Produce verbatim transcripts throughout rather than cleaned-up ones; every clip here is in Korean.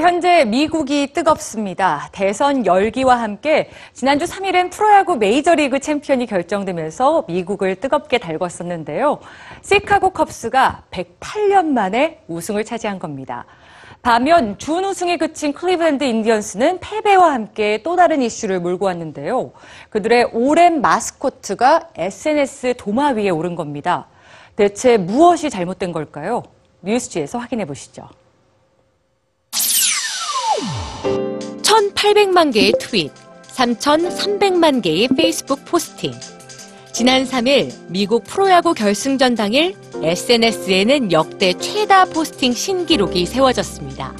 네, 현재 미국이 뜨겁습니다. 대선 열기와 함께 지난주 삼 일엔 프로야구 메이저리그 챔피언이 결정되면서 미국을 뜨겁게 달궜었는데요. 시카고 컵스가 백팔 년 만에 우승을 차지한 겁니다. 반면 준우승에 그친 클리블랜드 인디언스는 패배와 함께 또 다른 이슈를 몰고 왔는데요. 그들의 오랜 마스코트가 에스엔에스 도마 위에 오른 겁니다. 대체 무엇이 잘못된 걸까요? 뉴스지에서 확인해 보시죠. 천팔백만 개의 트윗, 삼천삼백만 개의 페이스북 포스팅. 지난 삼 일 미국 프로야구 결승전 당일 에스엔에스에는 역대 최다 포스팅 신기록이 세워졌습니다.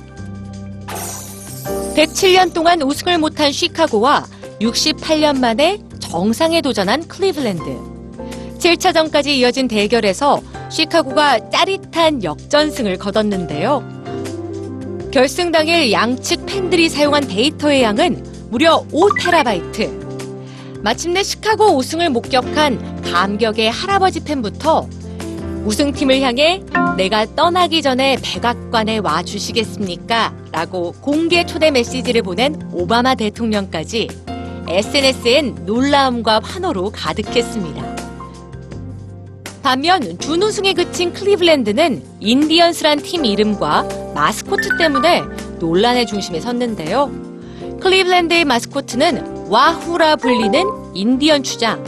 백칠 년 동안 우승을 못한 시카고와 육십팔 년 만에 정상에 도전한 클리블랜드. 칠 차전까지 이어진 대결에서 시카고가 짜릿한 역전승을 거뒀는데요. 결승 당일 양측 팬들이 사용한 데이터의 양은 무려 오 테라바이트. 마침내 시카고 우승을 목격한 감격의 할아버지 팬부터 우승팀을 향해 내가 떠나기 전에 백악관에 와주시겠습니까? 라고 공개 초대 메시지를 보낸 오바마 대통령까지 에스엔에스엔 놀라움과 환호로 가득했습니다. 반면 준우승에 그친 클리블랜드는 인디언스란 팀 이름과 마스코트 때문에 논란의 중심에 섰는데요. 클리블랜드의 마스코트는 와후라 불리는 인디언 추장.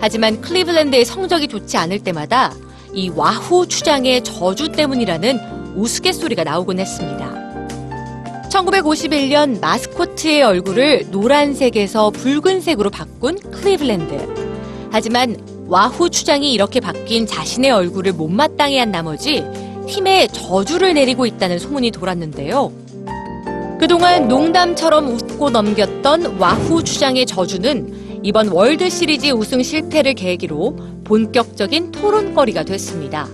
하지만 클리블랜드의 성적이 좋지 않을 때마다 이 와후 추장의 저주 때문이라는 우스갯소리가 나오곤 했습니다. 천구백오십일 년 마스코트의 얼굴을 노란색에서 붉은색으로 바꾼 클리블랜드. 하지만 와후 추장이 이렇게 바뀐 자신의 얼굴을 못마땅해 한 나머지 팀에 저주를 내리고 있다는 소문이 돌았는데요. 그동안 농담처럼 웃고 넘겼던 와후 추장의 저주는 이번 월드 시리즈 우승 실패를 계기로 본격적인 토론거리가 됐습니다.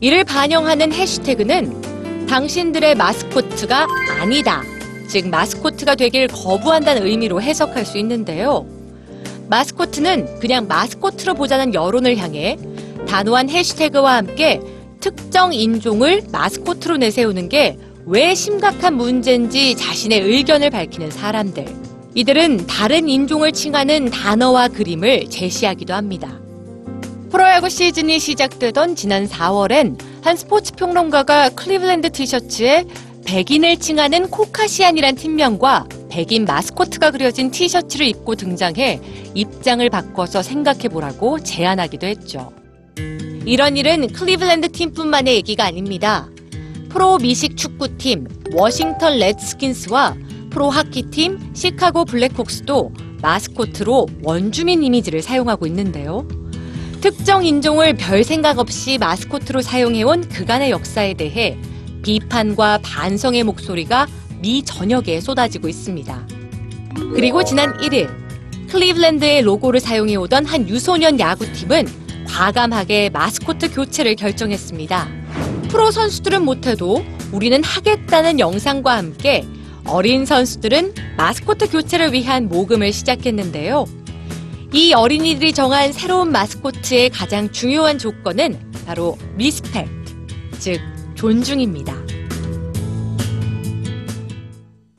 이를 반영하는 해시태그는 당신들의 마스코트가 아니다, 즉 마스코트가 되길 거부한다는 의미로 해석할 수 있는데요. 마스코트는 그냥 마스코트로 보자는 여론을 향해 단호한 해시태그와 함께 특정 인종을 마스코트로 내세우는 게 왜 심각한 문제인지 자신의 의견을 밝히는 사람들. 이들은 다른 인종을 칭하는 단어와 그림을 제시하기도 합니다. 프로야구 시즌이 시작되던 지난 사 월엔 한 스포츠 평론가가 클리블랜드 티셔츠에 백인을 칭하는 코카시안이란 팀명과 백인 마스코트가 그려진 티셔츠를 입고 등장해 입장을 바꿔서 생각해보라고 제안하기도 했죠. 이런 일은 클리블랜드 팀뿐만의 얘기가 아닙니다. 프로 미식 축구팀 워싱턴 레드스킨스와 프로 하키팀 시카고 블랙호크스도 마스코트로 원주민 이미지를 사용하고 있는데요. 특정 인종을 별 생각 없이 마스코트로 사용해온 그간의 역사에 대해 비판과 반성의 목소리가 미 전역에 쏟아지고 있습니다. 그리고 지난 일 일 클리블랜드의 로고를 사용해오던 한 유소년 야구팀은 과감하게 마스코트 교체를 결정했습니다. 프로 선수들은 못해도 우리는 하겠다는 영상과 함께 어린 선수들은 마스코트 교체를 위한 모금을 시작했는데요. 이 어린이들이 정한 새로운 마스코트의 가장 중요한 조건은 바로 리스펙트, 즉 존중입니다.